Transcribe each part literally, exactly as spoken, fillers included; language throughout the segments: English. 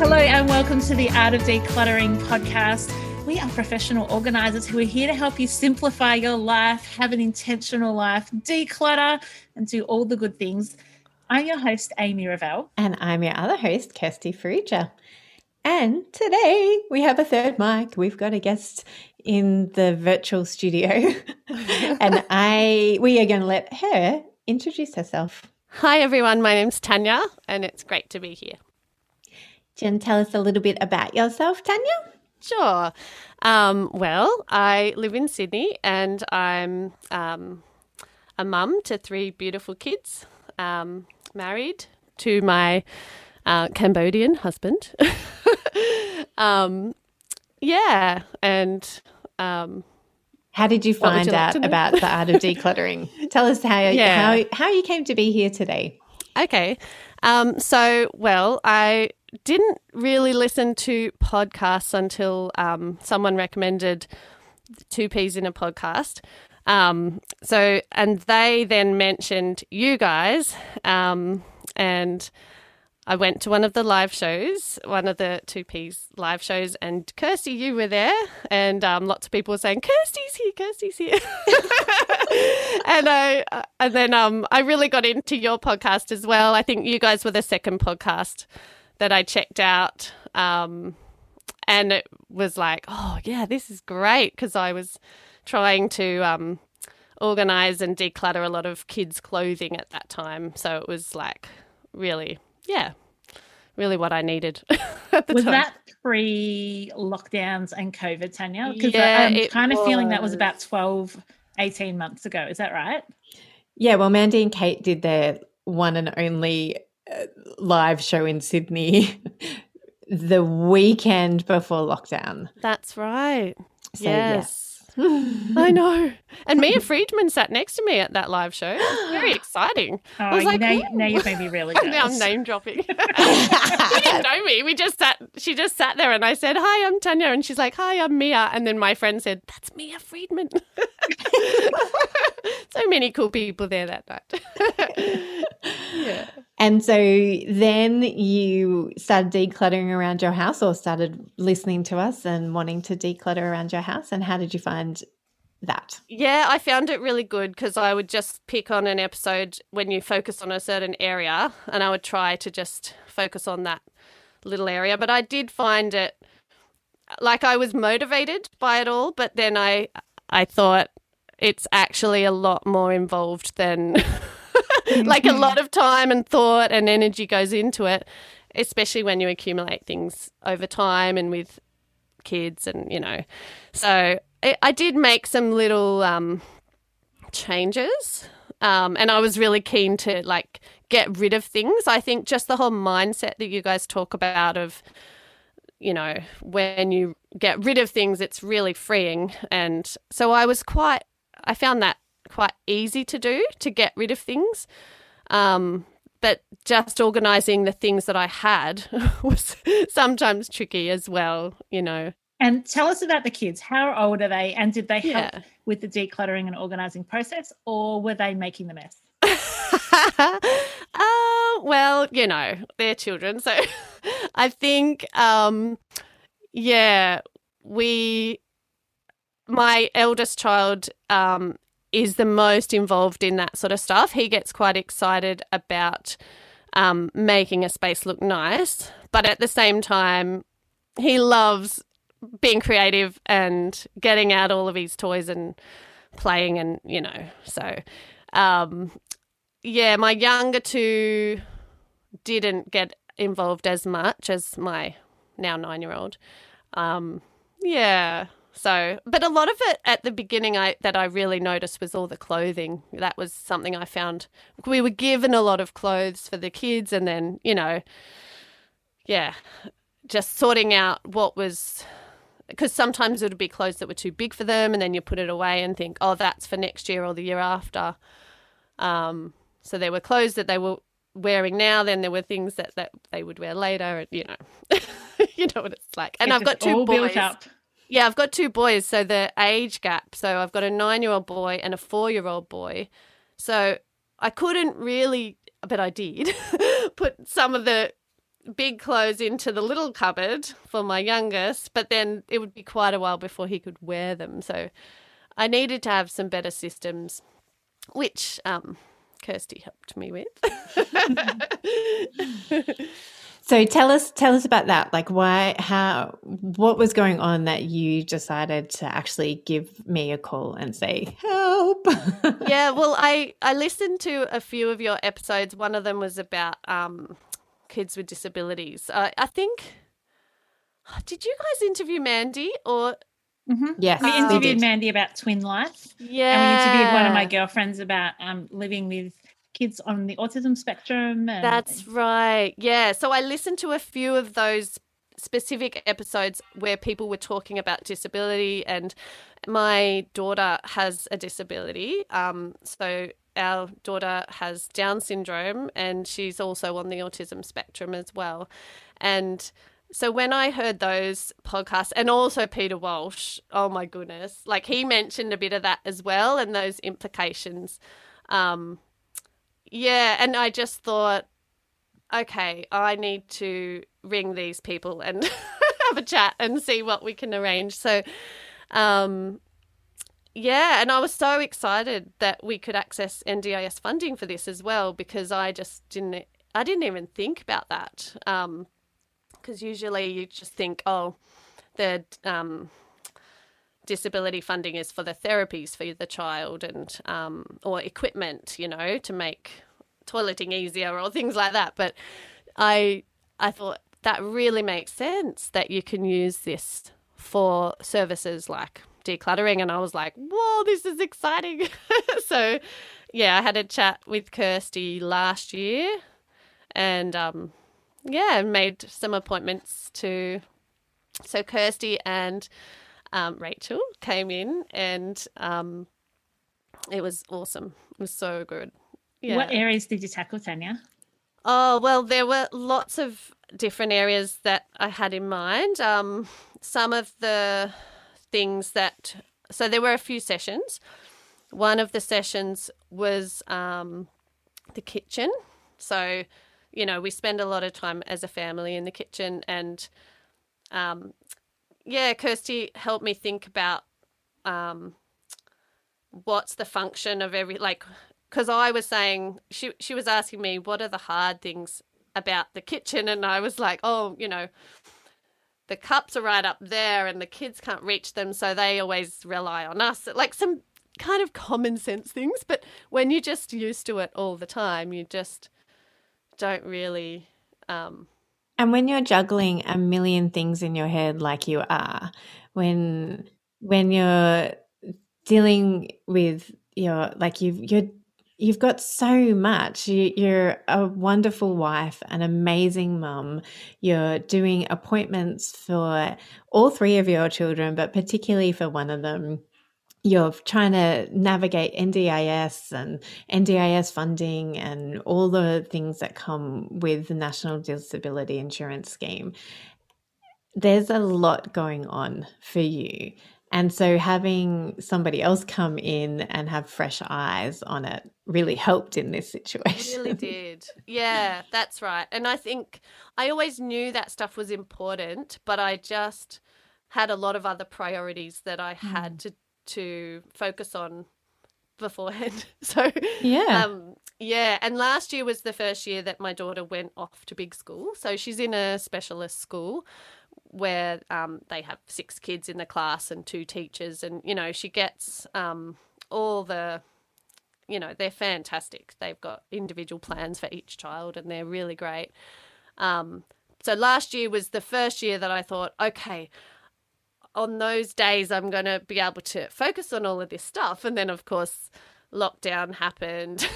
Hello and welcome to the Art of Decluttering podcast. We are professional organisers who are here to help you simplify your life, have an intentional life, declutter, and do all the good things. I'm your host, Amy Revell. And I'm your other host, Kirsty Frugia. And today we have a third mic. We've got a guest in the virtual studio. and I we are going to let her introduce herself. Hi, everyone. My name's Tanya, and it's great to be here. Jen, tell us a little bit about yourself, Tanya. Sure. Um, well, I live in Sydney and I'm um, a mum to three beautiful kids, um, married to my uh, Cambodian husband. um, yeah. And um, how did you find you out like about the art of decluttering? Tell us how, yeah. how, how you came to be here today. Okay. Um, so, well, I didn't really listen to podcasts until um, someone recommended Too Peas in a Podcast. Um, so, and they then mentioned you guys, um, and I went to one of the live shows, one of the Too Peas live shows, and Kirsty, you were there, and um, lots of people were saying, Kirsty's here, Kirsty's here. and I, and then um, I really got into your podcast as well. I think you guys were the second podcast that I checked out, um, and it was like, oh, yeah, this is great, because I was trying to um, organise and declutter a lot of kids' clothing at that time. So it was like really, yeah, really what I needed at the was time. Was that pre-lockdowns and COVID, Tanya? Because yeah, I'm kind of was. feeling that was about twelve, eighteen months ago. Is that right? Yeah, well, Mandy and Kate did their one and only live show in Sydney the weekend before lockdown. That's right. So, yes. yes. I know. And Mia Friedman sat next to me at that live show. It was very exciting. Oh, I was like, now, now you've made me really nervous. Now I'm name dropping. She didn't know me. We just sat, she just sat there and I said, hi, I'm Tanya. And she's like, hi, I'm Mia. And then my friend said, that's Mia Friedman. So many cool people there that night. Yeah. And so then you started decluttering around your house, or started listening to us and wanting to declutter around your house. And how did you find that? Yeah, I found it really good because I would just pick on an episode when you focus on a certain area, and I would try to just focus on that little area. But I did find it like I was motivated by it all, but then I I thought it's actually a lot more involved than – like a lot of time and thought and energy goes into it, especially when you accumulate things over time and with kids and, you know. So I, I did make some little um, changes um, and I was really keen to, like, get rid of things. I think just the whole mindset that you guys talk about of, you know, when you get rid of things, it's really freeing. And so I was quite – I found that quite easy to do, to get rid of things. Um, but just organising the things that I had was sometimes tricky as well, you know. And tell us about the kids. How old are they, and did they help yeah. with the decluttering and organising process, or were they making the mess? uh, well, you know, they're children. So I think, um, yeah, we, my eldest child um, is the most involved in that sort of stuff. He gets quite excited about um, making a space look nice, but at the same time, he loves being creative and getting out all of his toys and playing and, you know, so, um, yeah, my younger two didn't get involved as much as my now nine-year-old. Um, yeah, so, but a lot of it at the beginning I, that I really noticed was all the clothing. That was something I found. We were given a lot of clothes for the kids, and then, you know, yeah, just sorting out what was... Because sometimes it would be clothes that were too big for them, and then you put it away and think, oh, that's for next year or the year after. Um, so there were clothes that they were wearing now, then there were things that, that they would wear later, and you know, you know what it's like. And it's I've got two all boys. Built up. Yeah, I've got two boys, so the age gap. So I've got a nine-year-old boy and a four-year-old boy. So I couldn't really, but I did, put some of the big clothes into the little cupboard for my youngest, but then it would be quite a while before he could wear them. So I needed to have some better systems, which um, Kirsty helped me with. So tell us, tell us about that. Like why, how, what was going on that you decided to actually give me a call and say, help? Yeah, well, I, I listened to a few of your episodes. One of them was about um, kids with disabilities. I, I think, did you guys interview Mandy or? Mm-hmm. Yes, we interviewed um, Mandy about twin life. Yeah. And we interviewed one of my girlfriends about um, living with kids on the autism spectrum. And... That's right. Yeah. So I listened to a few of those specific episodes where people were talking about disability, and my daughter has a disability. Um, so our daughter has Down syndrome, and she's also on the autism spectrum as well. And so when I heard those podcasts, and also Peter Walsh, oh my goodness, like he mentioned a bit of that as well, and those implications. Um, yeah, and I just thought, okay, I need to ring these people and have a chat and see what we can arrange. So, um, yeah, and I was so excited that we could access N D I S funding for this as well, because I just didn't, I didn't even think about that. Um Because usually you just think, oh, the um, disability funding is for the therapies for the child and um, or equipment, you know, to make toileting easier or things like that. But I I thought that really makes sense that you can use this for services like decluttering. And I was like, whoa, this is exciting. So, yeah, I had a chat with Kirsty last year, and um yeah, made some appointments to, so Kirsty and um, Rachel came in, and um, it was awesome. It was so good. Yeah. What areas did you tackle, Tanya? Oh, well, there were lots of different areas that I had in mind. Um, some of the things that, so there were a few sessions. One of the sessions was um, the kitchen. So, you know, we spend a lot of time as a family in the kitchen, and, um, yeah, Kirsty helped me think about um, what's the function of every, like, because I was saying, she she was asking me what are the hard things about the kitchen, and I was like, oh, you know, the cups are right up there and the kids can't reach them, so they always rely on us, like some kind of common sense things. But when you're just used to it all the time, you just don't really um and when you're juggling a million things in your head like you are, when when you're dealing with your, like, you've you're you've got so much. You, you're a wonderful wife, an amazing mum. You're doing appointments for all three of your children, but particularly for one of them. you're trying to navigate N D I S and N D I S funding and all the things that come with the National Disability Insurance Scheme. There's a lot going on for you. And so having somebody else come in and have fresh eyes on it really helped in this situation. It really did. Yeah, that's right. And I think I always knew that stuff was important, but I just had a lot of other priorities that I had mm. to to focus on beforehand. So yeah um yeah and last year was the first year that my daughter went off to big school. So she's in a specialist school where um they have six kids in the class and two teachers, and you know she gets um all the, you know, they're fantastic. They've got individual plans for each child and they're really great. Um so last year was the first year that I thought, okay, on those days I'm going to be able to focus on all of this stuff. And then, of course, lockdown happened.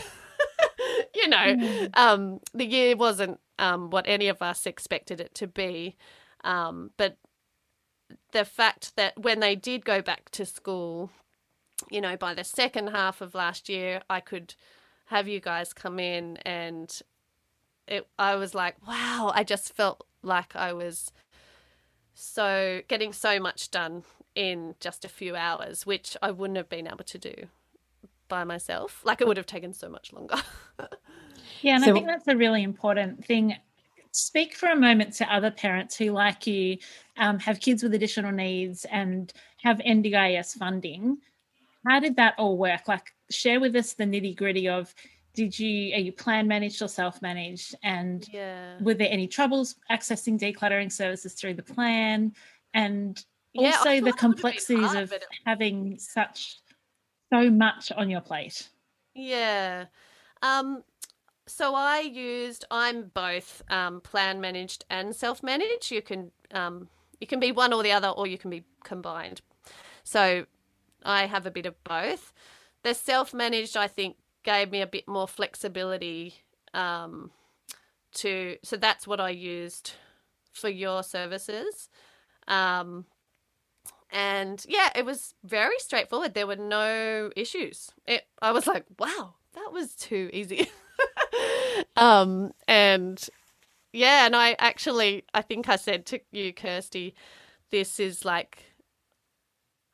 you know, mm. um, the year wasn't um, what any of us expected it to be. Um, but the fact that when they did go back to school, you know, by the second half of last year, I could have you guys come in, and it, I was like, wow, I just felt like I was – so getting so much done in just a few hours, which I wouldn't have been able to do by myself. Like it would have taken so much longer. yeah, and so, I think that's a really important thing. Speak for a moment to other parents who, like you, um, have kids with additional needs and have N D I S funding. How did that all work? Like share with us the nitty-gritty of did you, are you plan managed or self-managed? And yeah. were there any troubles accessing decluttering services through the plan? And yeah, also the complexities hard, of it... having such, so much on your plate. Yeah. Um, so I used, I'm both um, plan managed and self-managed. You can, um, you can be one or the other, or you can be combined. So I have a bit of both. The self-managed, I think, gave me a bit more flexibility um, to, so that's what I used for your services. Um, and yeah, it was very straightforward. There were no issues. It, I was like, wow, that was too easy. um, and yeah, and I actually, I think I said to you, Kirsty, this is like,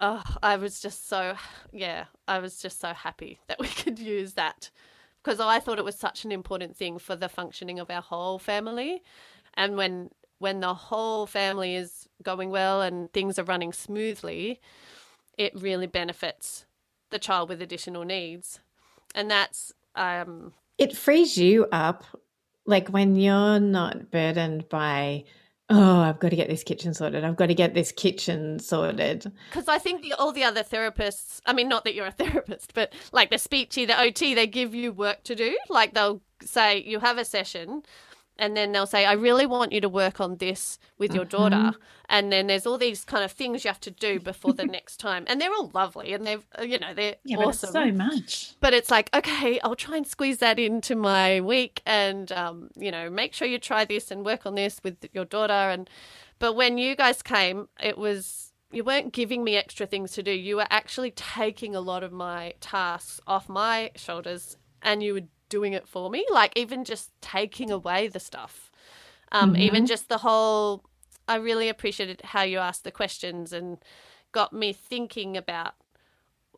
oh, I was just so, yeah, I was just so happy that we could use that, because I thought it was such an important thing for the functioning of our whole family. And when when the whole family is going well and things are running smoothly, it really benefits the child with additional needs. And that's... um, it frees you up, like when you're not burdened by... oh, I've got to get this kitchen sorted. I've got to get this kitchen sorted. Because I think the, all the other therapists, I mean, not that you're a therapist, but like the speechy, the O T, they give you work to do. Like they'll say you have a session and then they'll say, I really want you to work on this with your daughter. Mm-hmm. And then there's all these kind of things you have to do before the next time. And they're all lovely and they've, you know, they're yeah, awesome. But so much. But it's like, okay, I'll try and squeeze that into my week and, um, you know, make sure you try this and work on this with your daughter. And, but when you guys came, it was, you weren't giving me extra things to do. You were actually taking a lot of my tasks off my shoulders and you were doing it for me. Like even just taking away the stuff, um, mm-hmm. even just the whole, I really appreciated how you asked the questions and got me thinking about,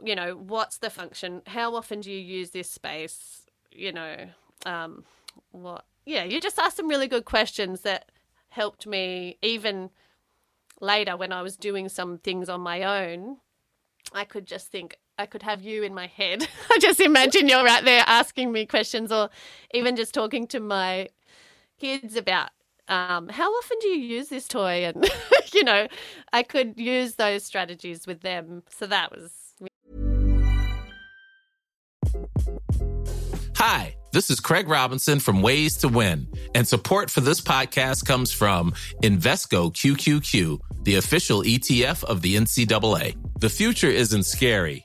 you know, what's the function? How often do you use this space? You know, um, what? Yeah, you just asked some really good questions that helped me even later when I was doing some things on my own. I could just think, I could have you in my head. I just imagine you're out there asking me questions or even just talking to my kids about, Um, how often do you use this toy? And, you know, I could use those strategies with them. So that was me. Hi, this is Craig Robinson from Ways to Win. And support for this podcast comes from Invesco Q Q Q, the official E T F of the N C double A. The future isn't scary.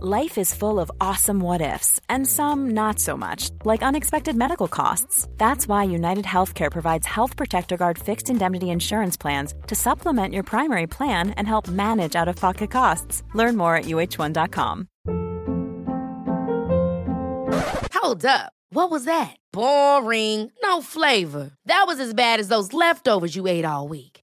Life is full of awesome what-ifs, and some not so much, like unexpected medical costs. That's why United Healthcare provides Health Protector Guard fixed indemnity insurance plans to supplement your primary plan and help manage out-of-pocket costs. Learn more at U H one dot com. Hold up. What was that? Boring. No flavor. That was as bad as those leftovers you ate all week.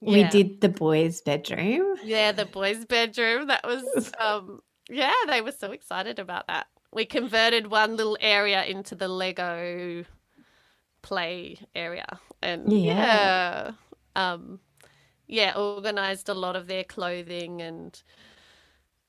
Yeah. We did the boys' bedroom. Yeah, the boys' bedroom. That was, um, yeah, they were so excited about that. We converted one little area into the Lego play area, and yeah, yeah, um, yeah organized a lot of their clothing and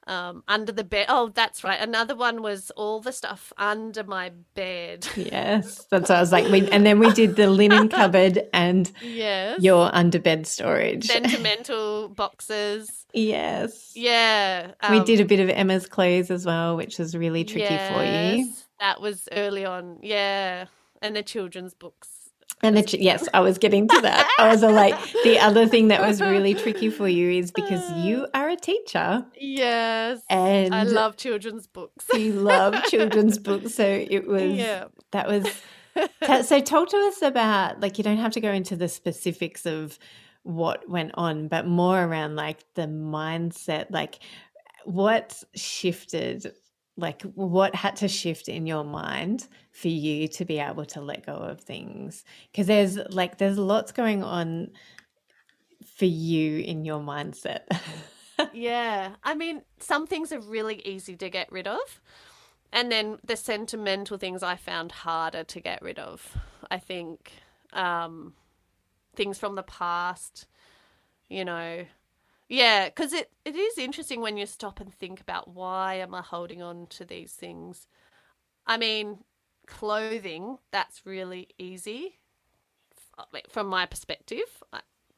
um, under the bed. Oh, that's right. Another one was all the stuff under my bed. Yes, that's what I was like. We, and then we did the linen cupboard and yes. your underbed storage. Sentimental boxes. Yes. Yeah. Um, we did a bit of Emma's clothes as well, which was really tricky yes, for you. That was early on. Yeah. And the children's books. And the, yes, I was getting to that. I was like, the other thing that was really tricky for you is because you are a teacher. Yes. And I love children's books. You love children's books. So it was, yeah. that was, so talk to us about, like, you don't have to go into the specifics of what went on, but more around like the mindset, like what shifted, like what had to shift in your mind for you to be able to let go of things? Because there's like there's lots going on for you in your mindset. Yeah. I mean, some things are really easy to get rid of. And then the sentimental things I found harder to get rid of. I think um, things from the past, you know, yeah, because it, it is interesting when you stop and think about why am I holding on to these things. I mean, clothing, that's really easy from my perspective,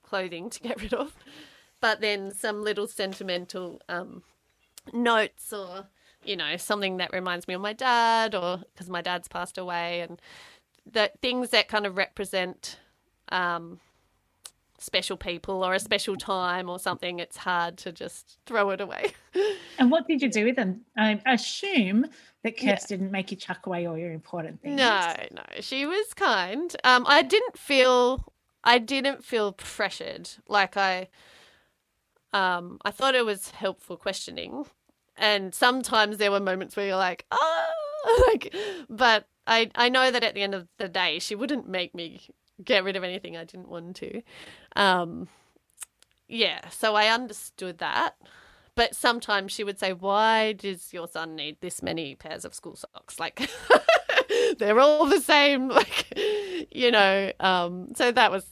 clothing to get rid of. But then some little sentimental um, notes or, you know, something that reminds me of my dad or because my dad's passed away, and the things that kind of represent um, – special people or a special time or something, it's hard to just throw it away. And what did you do with them? I assume that Kirst yeah. didn't make you chuck away all your important things. No, no, she was kind. Um, I didn't feel, I didn't feel pressured. Like I, um, I thought it was helpful questioning, and sometimes there were moments where you're like, oh, like, but I, I know that at the end of the day, she wouldn't make me get rid of anything I didn't want to. Um, yeah, so I understood that. But sometimes she would say, why does your son need this many pairs of school socks? Like, they're all the same, like, you know. Um, so that was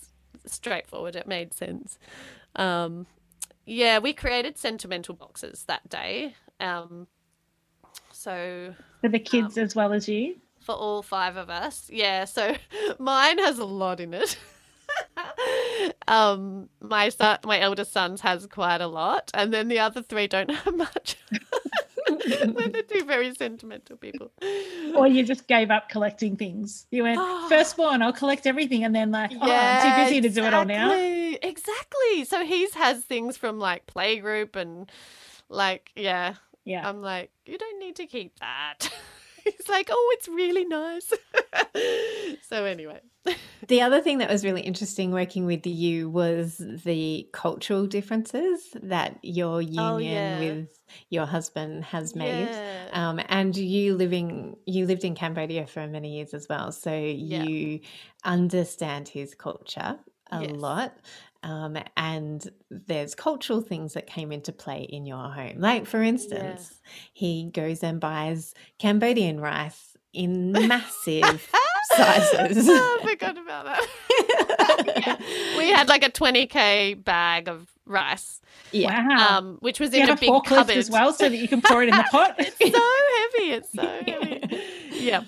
straightforward. It made sense. Um, yeah, we created sentimental boxes that day. Um, so for the kids um, as well as you? For all five of us. Yeah, so mine has a lot in it. um, my son, my eldest son's has quite a lot, and then the other three don't have much. We're the two very sentimental people. Or you just gave up collecting things. You went, firstborn, I'll collect everything, and then like, oh, yeah, I'm too busy exactly. to do it all now. Exactly. So he's has things from like playgroup and like, yeah. yeah. I'm like, you don't need to keep that. He's like, oh, it's really nice. So anyway. The other thing that was really interesting working with you was the cultural differences that your union oh, yeah. with your husband has made. Yeah. Um, and you living, you lived in Cambodia for many years as well. So yeah. you understand his culture a yes. lot. Um, and there's cultural things that came into play in your home. Like, for instance, yeah. he goes and buys Cambodian rice in massive sizes. Oh, I forgot about that. Yeah. We had like a twenty K bag of rice. Yeah. Wow. Um, which was you in a big forklift cupboard as well, so that you can pour it in the pot. It's so heavy. It's so heavy. Yeah.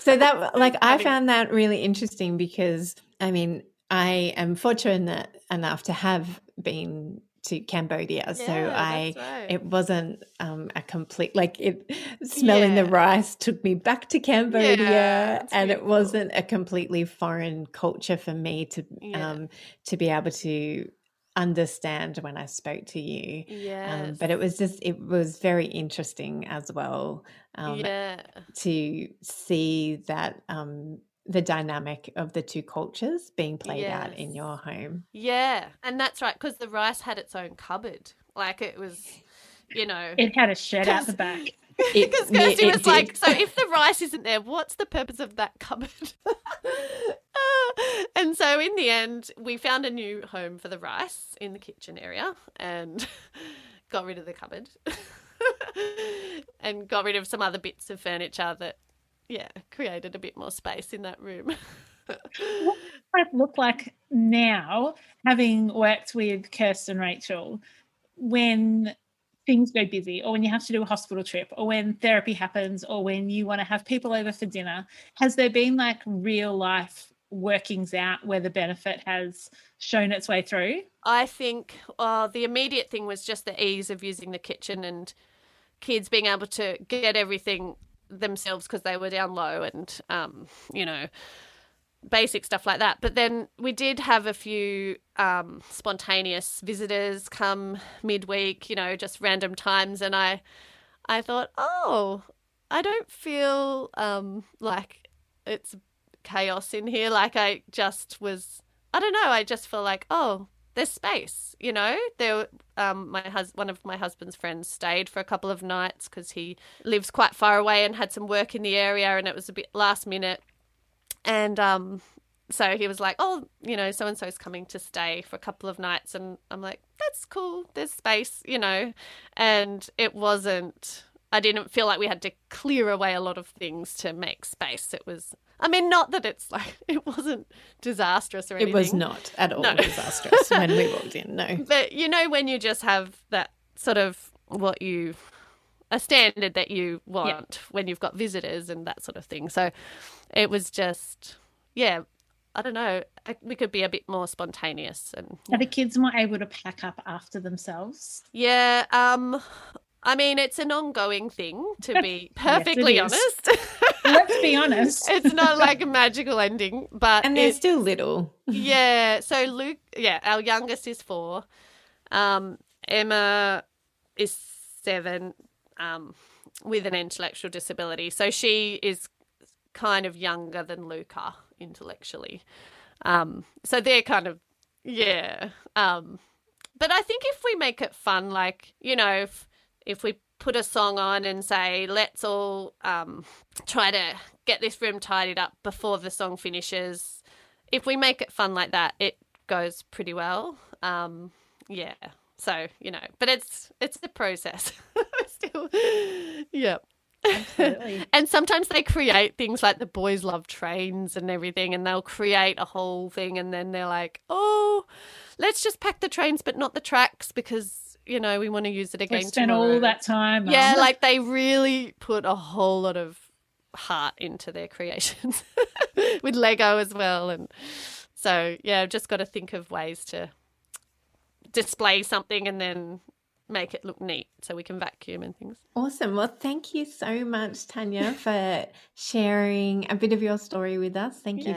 So that, like, I found that really interesting because, I mean, I am fortunate enough to have been to Cambodia, so yeah, I right. it wasn't um, a complete like it smelling yeah. the rice took me back to Cambodia, yeah, and really it wasn't cool. a completely foreign culture for me to yeah. um, to be able to understand when I spoke to you. Yes. Um, but it was just it was very interesting as well um, yeah. to see that. Um, the dynamic of the two cultures being played yes. out in your home. Yeah. And that's right, because the rice had its own cupboard. Like it was, you know. It had a shed out the back. Because Kirsty was did. like, so if the rice isn't there, what's the purpose of that cupboard? uh, and so in the end, we found a new home for the rice in the kitchen area and got rid of the cupboard and got rid of some other bits of furniture that, yeah, created a bit more space in that room. What does it look like now, having worked with Kirsty and Rachel, when things go busy or when you have to do a hospital trip or when therapy happens or when you want to have people over for dinner? Has there been like real life workings out where the benefit has shown its way through? I think uh, the immediate thing was just the ease of using the kitchen and kids being able to get everything themselves because they were down low and um you know basic stuff like that. But then we did have a few um spontaneous visitors come midweek, you know, just random times, and I I thought, oh, I don't feel um like it's chaos in here. Like I just was I don't know I just feel like, oh, there's space, you know. There, um, my hus- one of my husband's friends stayed for a couple of nights because he lives quite far away and had some work in the area, and it was a bit last minute. And um, so he was like, "Oh, you know, so and so's coming to stay for a couple of nights," and I'm like, "That's cool. There's space, you know." And it wasn't. I didn't feel like we had to clear away a lot of things to make space. It was, I mean, not that it's like, it wasn't disastrous or anything. It was not at all no. disastrous when we walked in, no. But, you know, when you just have that sort of what you, a standard that you want yeah. when you've got visitors and that sort of thing. So it was just, yeah, I don't know, we could be a bit more spontaneous. And Are the kids more able to pack up after themselves? Yeah, um... I mean, it's an ongoing thing, to be perfectly yes, honest. Let's be honest. It's not like a magical ending, but and they're it, still little. Yeah. So Luke, yeah, our youngest is four. Um, Emma is seven, um, with an intellectual disability. So she is kind of younger than Luca intellectually. Um, so they're kind of yeah. Um, but I think if we make it fun, like you know. If, If we put a song on and say, let's all um, try to get this room tidied up before the song finishes, if we make it fun like that, it goes pretty well. Um, yeah. So, you know, but it's it's the process. Still, yeah. Absolutely. And sometimes they create things like the boys love trains and everything, and they'll create a whole thing and then they're like, oh, let's just pack the trains but not the tracks because, you know, we want to use it again. We spent all that time. On. Yeah, like they really put a whole lot of heart into their creations with Lego as well. And so, yeah, I've just got to think of ways to display something and then make it look neat so we can vacuum and things. Awesome. Well, thank you so much, Tanya, for sharing a bit of your story with us. Thank yeah, you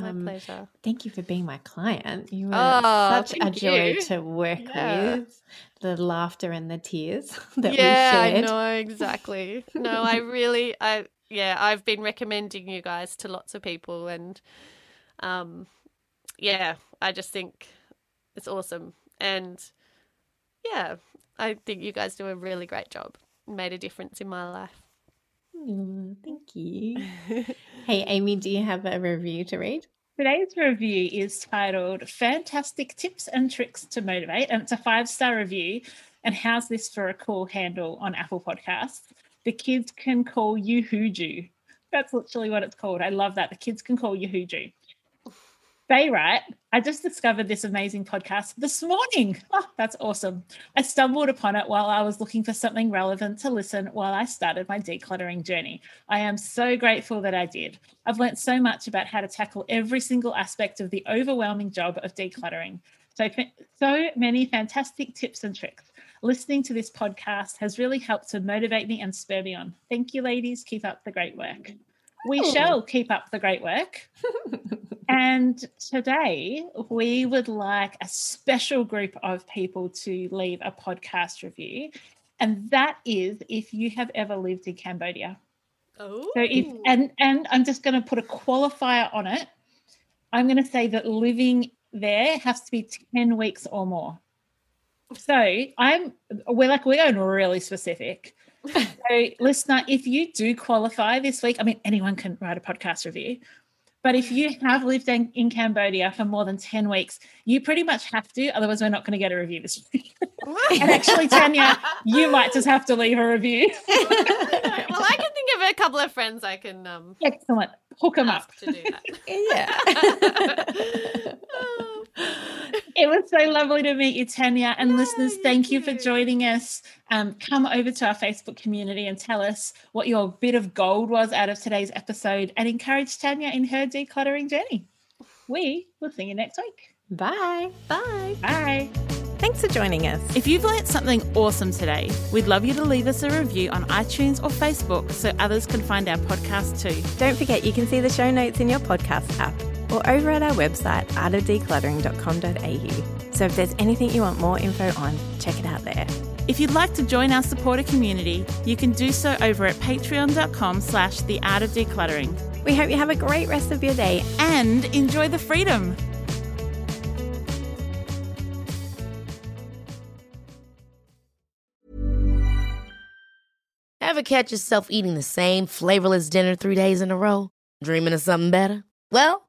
for um, my pleasure. Thank you for being my client. You were oh, such a joy you. to work yeah. with. The laughter and the tears that yeah, we shared. Yeah, I know, exactly. No, I really, I yeah, I've been recommending you guys to lots of people, and um, yeah, I just think it's awesome, and yeah. I think you guys do a really great job. It made a difference in my life. Mm, thank you. Hey, Amy, do you have a review to read? Today's review is titled Fantastic Tips and Tricks to Motivate, and it's a five-star review. And how's this for a cool handle on Apple Podcasts? The Kids Can Call You Hoju. That's literally what it's called. I love that. The Kids Can Call You Hoju. Bayrate, I just discovered this amazing podcast this morning. Oh, that's awesome. I stumbled upon it while I was looking for something relevant to listen while I started my decluttering journey. I am so grateful that I did. I've learned so much about how to tackle every single aspect of the overwhelming job of decluttering. So, so many fantastic tips and tricks. Listening to this podcast has really helped to motivate me and spur me on. Thank you, ladies. Keep up the great work. We oh. shall keep up the great work. And today we would like a special group of people to leave a podcast review. And that is if you have ever lived in Cambodia. Oh. So if and, and I'm just going to put a qualifier on it. I'm going to say that living there has to be ten weeks or more. So I'm we're like we're going really specific. So listener, if you do qualify this week, I mean anyone can write a podcast review, but if you have lived in, in Cambodia for more than ten weeks, you pretty much have to, otherwise we're not going to get a review this week. And actually, Tanya, you might just have to leave a review. Well, I can think of a couple of friends I can um excellent hook them up to do that. Yeah. It was so lovely to meet you, Tanya. And Yay, listeners, thank you, you for joining us. Um, come over to our Facebook community and tell us what your bit of gold was out of today's episode and encourage Tanya in her decluttering journey. We will see you next week. Bye. Bye. Bye. Thanks for joining us. If you've learnt something awesome today, we'd love you to leave us a review on iTunes or Facebook so others can find our podcast too. Don't forget you can see the show notes in your podcast app or over at our website, art of decluttering dot com dot a u. So if there's anything you want more info on, check it out there. If you'd like to join our supporter community, you can do so over at patreon.com slash the art of decluttering. We hope you have a great rest of your day and enjoy the freedom. Ever catch yourself eating the same flavorless dinner three days in a row? Dreaming of something better? Well,